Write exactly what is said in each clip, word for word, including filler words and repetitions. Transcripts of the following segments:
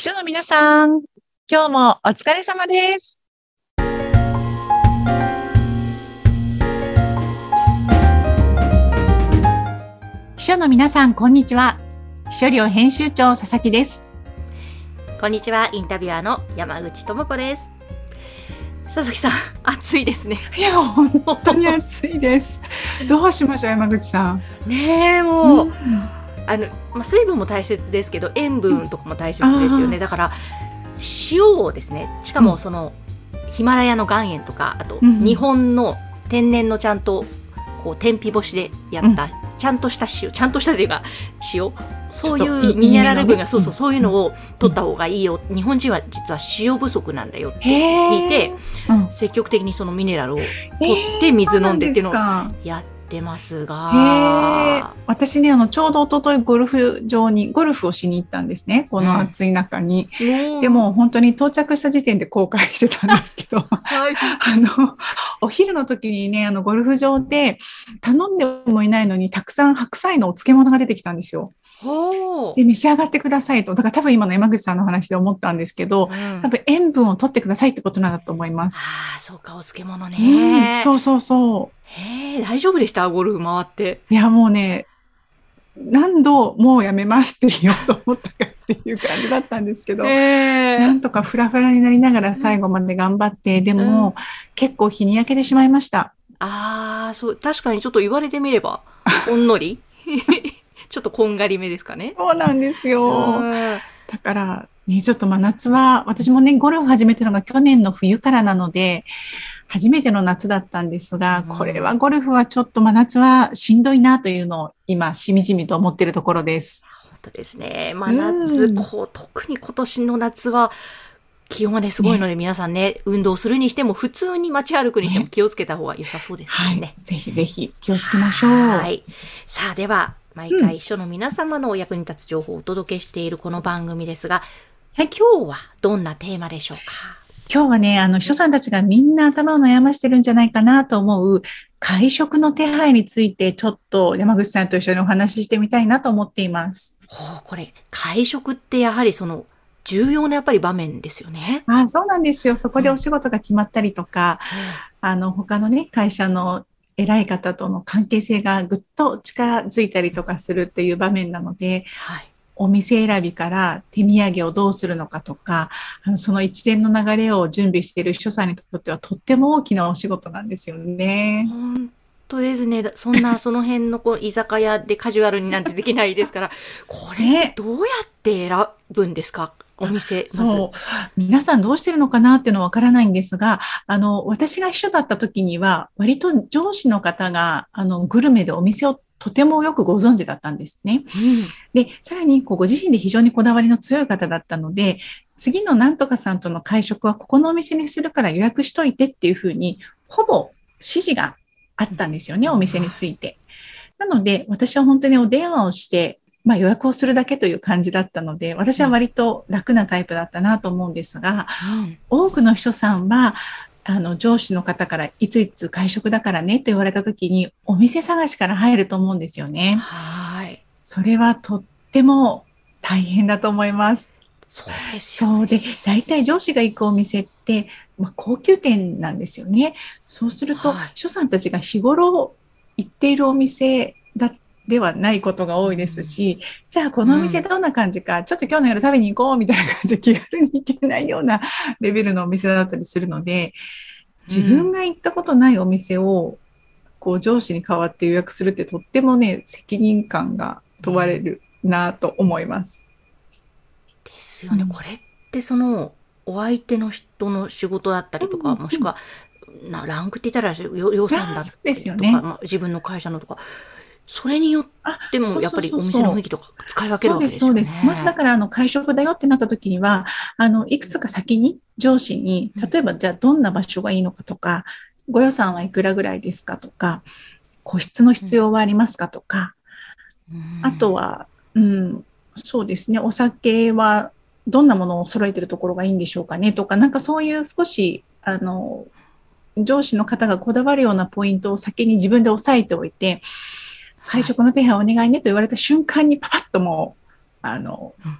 秘書の皆さん、今日もお疲れ様です。秘書の皆さん、こんにちは。秘書寮編集長佐々木です。こんにちは、インタビュアーの山口智子です。佐々木さん、暑いですね。いや、本当に暑いです。どうしましょう、山口さん。ねえ、もう。うんあのまあ、水分も大切ですけど塩分とかも大切ですよね、うん、だから塩をですねしかもその、うん、ヒマラヤの岩塩とかあと日本の天然のちゃんとこう天日干しでやった、うん、ちゃんとした塩ちゃんとしたというか塩そういうミネラル分がそうそうそういうのを取った方がいいよ、うん、日本人は実は塩不足なんだよって聞いて、うん、積極的にそのミネラルを取って水飲んでっていうのをやって出ますが、私ねあのちょうど一昨日ゴルフ場にゴルフをしに行ったんですね、この暑い中に、うん、でも本当に到着した時点で後悔してたんですけど、はい、あのお昼の時にねあのゴルフ場で頼んでもいないのにたくさん白菜のお漬物が出てきたんですよ。ほうで召し上がってくださいと、だから多分今の山口さんの話で思ったんですけど、うん、多分塩分を取ってくださいってことなんだと思います。ああそうか、お漬物ね、うん、そうそうそう。へえ、大丈夫でした？ゴルフ回って。いやもうね何度もうやめますって言おうと思ったかっていう感じだったんですけど、なんとかフラフラになりながら最後まで頑張って、うん、でも、うん、結構日に焼けてしまいました。ああそう、確かにちょっと言われてみればほんのりちょっとこんがりめですかね。そうなんですよ。だから、ね、ちょっと真夏は私もねゴルフ始めたのが去年の冬からなので初めての夏だったんですが、これはゴルフはちょっと真夏はしんどいなというのを今しみじみと思っているところです。本当ですね、まあ、夏、うん、こう特に今年の夏は気温がねすごいので、ね、皆さんね運動するにしても普通に街歩くにしても気をつけた方が良さそうですよね、はい、ぜひぜひ気をつけましょう。はい、さあでは毎回秘書の皆様のお役に立つ情報をお届けしているこの番組ですが、うん、今日はどんなテーマでしょうか。今日はねあの秘書さんたちがみんな頭を悩ましてるんじゃないかなと思う会食の手配についてちょっと山口さんと一緒にお話ししてみたいなと思っています。ほう、これ会食ってやはりその重要なやっぱり場面ですよね。あ、そうなんですよ。そこでお仕事が決まったりとか、うん、あの他のね会社の偉い方との関係性がぐっと近づいたりとかするっていう場面なので、はい、お店選びから手土産をどうするのかとか、あのその一連の流れを準備している秘書さんにとってはとっても大きなお仕事なんですよね。本当ですね。そんなその辺のこう居酒屋でカジュアルになんてできないですからこれどうやって選ぶんですか、お店。そう、皆さんどうしてるのかなっていうのはわからないんですが、あの私が秘書だった時には割と上司の方があのグルメでお店をとてもよくご存知だったんですね、うん、でさらにこうご自身で非常にこだわりの強い方だったので、次のなんとかさんとの会食はここのお店にするから予約しといてっていうふうにほぼ指示があったんですよね、うん、お店について。なので私は本当にお電話をしてまあ、予約をするだけという感じだったので、私は割と楽なタイプだったなと思うんですが、うん、多くの秘書さんはあの上司の方からいついつ会食だからねと言われた時にお店探しから入ると思うんですよね。はい、それはとっても大変だと思います。そうですよね。そうで、大体上司が行くお店って、まあ、高級店なんですよね。そうすると、はい、秘書さんたちが日頃行っているお店だったではないことが多いですし、じゃあこのお店どんな感じか、うん、ちょっと今日の夜食べに行こうみたいな感じで気軽に行けないようなレベルのお店だったりするので、自分が行ったことないお店をこう上司に代わって予約するってとってもね責任感が問われるなと思います、うん、ですよね。これってそのお相手の人の仕事だったりとか、うんうん、もしくはなランクって言ったら予算だったりとか、ね、まあ、自分の会社のとかそれによってもやっぱりお店の雰囲気とか使い分けるわけですよね。そうですそうです。まずだからあの会食だよってなった時にはあのいくつか先に上司に例えばじゃあどんな場所がいいのかとか、ご予算はいくらぐらいですかとか、個室の必要はありますかとか、うん、あとは、うん、そうですね、お酒はどんなものを揃えてるところがいいんでしょうかねとか、なんかそういう少しあの上司の方がこだわるようなポイントを先に自分で押さえておいて、会食の手配お願いねと言われた瞬間にパパッともうあの、うん、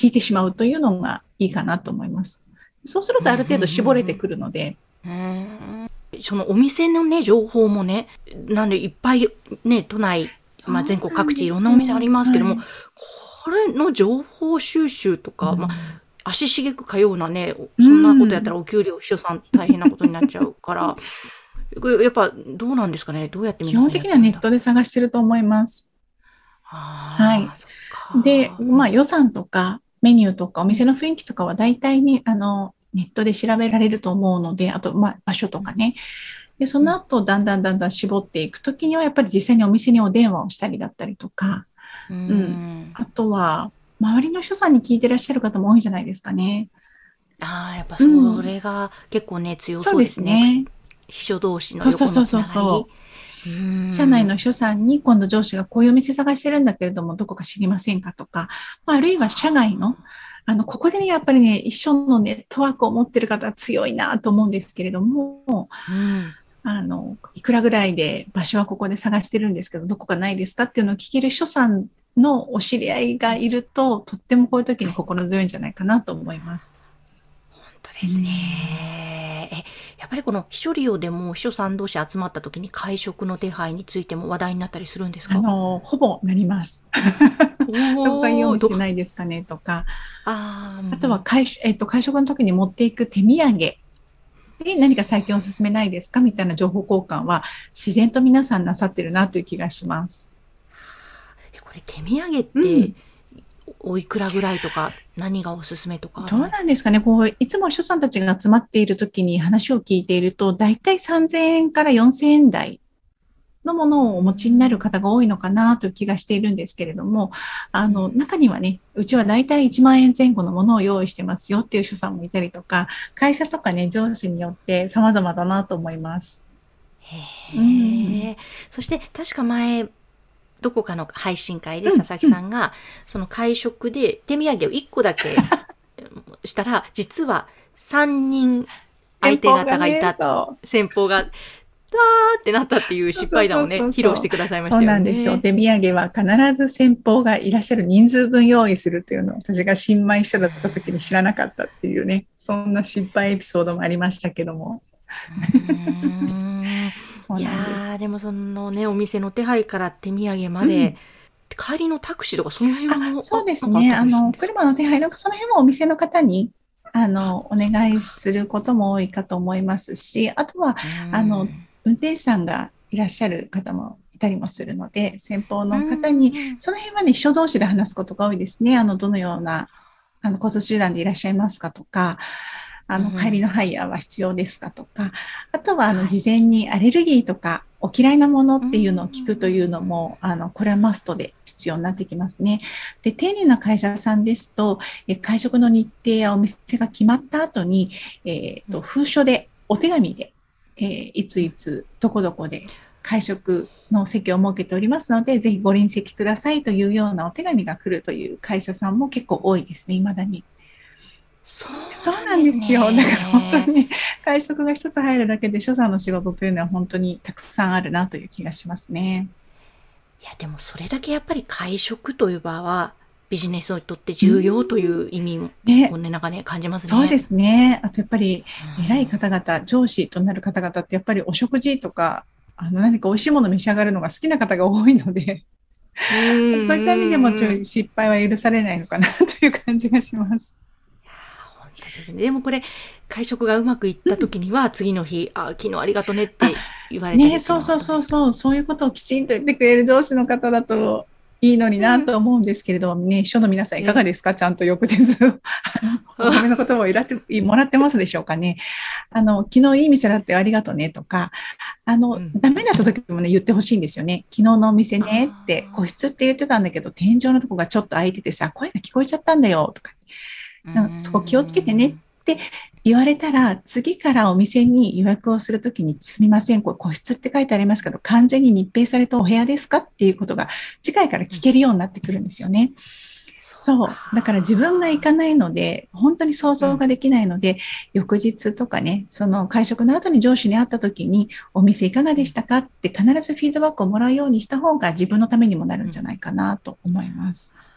聞いてしまうというのがいいかなと思います。そうするとある程度絞れてくるので、うんうんうん、そのお店のね情報もね、なんでいっぱいね都内、まあ、全国各地いろんなお店ありますけども、はい、これの情報収集とか、うんまあ、足しげく通うなねそんなことやったらお給料秘書さん大変なことになっちゃうからやっぱどうなんですかね、どうやって皆さんやってるんだ。基本的にはネットで探してると思います。はい、そっか。で、まあ、予算とかメニューとかお店の雰囲気とかは大体にあのネットで調べられると思うので、あと、まあ、場所とかね。でその後だんだんだんだん絞っていくときにはやっぱり実際にお店にお電話をしたりだったりとか、うんうん、あとは周りの人さんに聞いてらっしゃる方も多いんじゃないですかね。ああ、やっぱそれが結構ね、うん、強そうですね。そうですね。秘書同士の横のつながり。そうそうそうそう、うん、社内の秘書さんに今度上司がこういうお店探してるんだけれどもどこか知りませんかとか、まあ、あるいは社外のあのここでねやっぱりね一緒のネットワークを持ってる方は強いなと思うんですけれども、うん、あのいくらぐらいで場所はここで探してるんですけどどこかないですかっていうのを聞ける秘書さんのお知り合いがいるととってもこういう時に心強いんじゃないかなと思います。本当ですね、うん、えやっぱりこの秘書利用でも秘書さん同士集まった時に会食の手配についても話題になったりするんですか？あのほぼなりますどこかいいお店ないですかねとか あ, あとは会、えっと、会食の時に持っていく手土産で何か最近おすすめないですかみたいな情報交換は自然と皆さんなさってるなという気がします。これ手土産っておいくらぐらいとか、うん、何がおすすめとかどうなんですかね。こういつも秘書さんたちが集まっている時に話を聞いているとだいたいさんぜんえんからよんせんえんだいのものをお持ちになる方が多いのかなという気がしているんですけれども、あの中にはねうちはだいたいいちまんえんぜんごのものを用意してますよっていう秘書さんもいたりとか、会社とかね上司によって様々だなと思います。へー、うん、そして確か前どこかの配信会で佐々木さんが、うんうん、その会食で手土産をいっこだけしたら実はさんにん相手方がいた先方がダーってなったっていう失敗談をね披露してくださいましたよね。そうなんですよ。手土産は必ず先方がいらっしゃる人数分用意するというのを私が新米秘書だった時に知らなかったっていうねそんな失敗エピソードもありましたけどもいやーでもそのねお店の手配から手土産まで、うん、帰りのタクシーとかその辺もそうですね、あの車の手配なんかその辺もお店の方にあのお願いすることも多いかと思いますし、あとはあの運転手さんがいらっしゃる方もいたりもするので先方の方にその辺はね秘書同士で話すことが多いですね。あのどのようなあの交通手段でいらっしゃいますかとか、あの帰りのハイヤーは必要ですかとか、あとはあの事前にアレルギーとかお嫌いなものっていうのを聞くというのもあのこれはマストで必要になってきますね。で丁寧な会社さんですと会食の日程やお店が決まった後に、えー、と封書でお手紙で、えー、いついつどこどこで会食の席を設けておりますのでぜひご臨席くださいというようなお手紙が来るという会社さんも結構多いですね、未だに。そうなんですよ。だから本当に会食が一つ入るだけで所作の仕事というのは本当にたくさんあるなという気がしますね。いやでもそれだけやっぱり会食という場はビジネスにとって重要という意味を、ねね、なんかね感じますね。そうですね。あとやっぱり偉い方々、上司となる方々ってやっぱりお食事とかあの何か美味しいものを召し上がるのが好きな方が多いのでうんそういった意味でもちょい失敗は許されないのかなという感じがします。でもこれ会食がうまくいった時には、うん、次の日あ昨日ありがとねって言われてね、そうそうそうそうそういうことをきちんと言ってくれる上司の方だといいのになと思うんですけれどもね、秘書の皆さんいかがですか、うん、ちゃんと翌日お褒めの言葉をいらってもらってますでしょうかね。あの昨日いい店だってありがとねとか、あの、うん、ダメだった時もね言ってほしいんですよね。昨日のお店ねって個室って言ってたんだけど天井のとこがちょっと空いててさ声が聞こえちゃったんだよとか、なんかそこ気をつけてねって言われたら次からお店に予約をするときにすみませんこれ個室って書いてありますけど完全に密閉されたお部屋ですかっていうことが次回から聞けるようになってくるんですよね。そうだから自分が行かないので本当に想像ができないので、うん、翌日とかねその会食の後に上司に会ったときにお店いかがでしたかって必ずフィードバックをもらうようにした方が自分のためにもなるんじゃないかなと思います。うん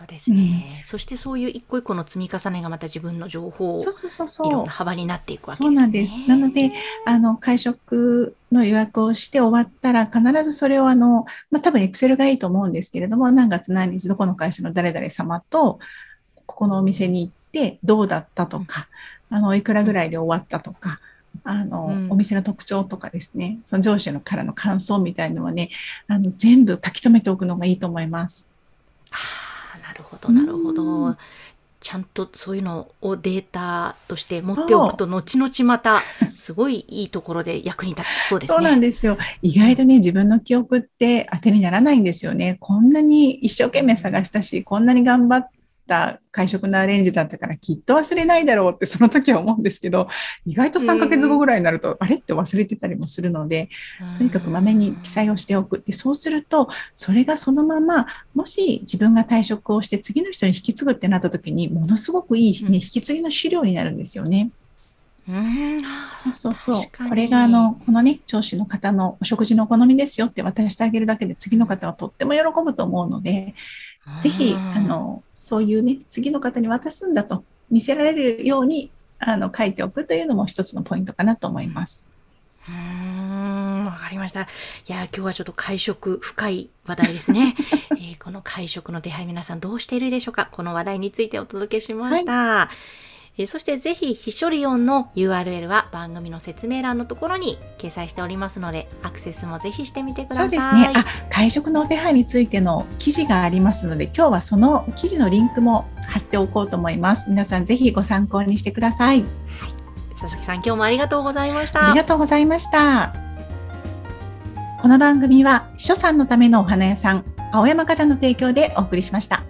ことですね、うん、そしてそういう一個一個の積み重ねがまた自分の情報をそうそうそうそういろんな幅になっていくわけですね。そうなんです。なのであの会食の予約をして終わったら必ずそれをあの、まあ、多分エクセルがいいと思うんですけれども何月何日どこの会社の誰々様とここのお店に行ってどうだったとか、うん、あのいくらぐらいで終わったとかあのうん、お店の特徴とかですねその上司のからの感想みたいのはねあの全部書き留めておくのがいいと思います。あなるほどなるほど、うん、ちゃんとそういうのをデータとして持っておくと後々またすごいいいところで役に立つそうですね。そうなんですよ。意外とね自分の記憶って当てにならないんですよね。こんなに一生懸命探したしこんなに頑張って会食のアレンジだったからきっと忘れないだろうってその時は思うんですけど意外とさんかげつごぐらいになるとあれって忘れてたりもするのでとにかくまめに記載をしておく。でそうするとそれがそのままもし自分が退職をして次の人に引き継ぐってなった時にものすごくいい、ねうん、引き継ぎの資料になるんですよね。うんそうそうそうこれがあのこのね上司の方のお食事のお好みですよって渡してあげるだけで次の方はとっても喜ぶと思うのでぜひあのそういうね次の方に渡すんだと見せられるようにあの書いておくというのも一つのポイントかなと思います。うーんわかりました。いや今日はちょっと会食深い話題ですね、えー、この会食の出会い皆さんどうしているでしょうか。この話題についてお届けしました、はいそしてぜひHisholioの ユーアールエル は番組の説明欄のところに掲載しておりますのでアクセスもぜひしてみてください。そうですね。あ、会食のお手配についての記事がありますので今日はその記事のリンクも貼っておこうと思います。皆さんぜひご参考にしてください、はい、佐々木さん今日もありがとうございました。ありがとうございました。この番組は秘書さんのためのお花屋さん青山方の提供でお送りしました。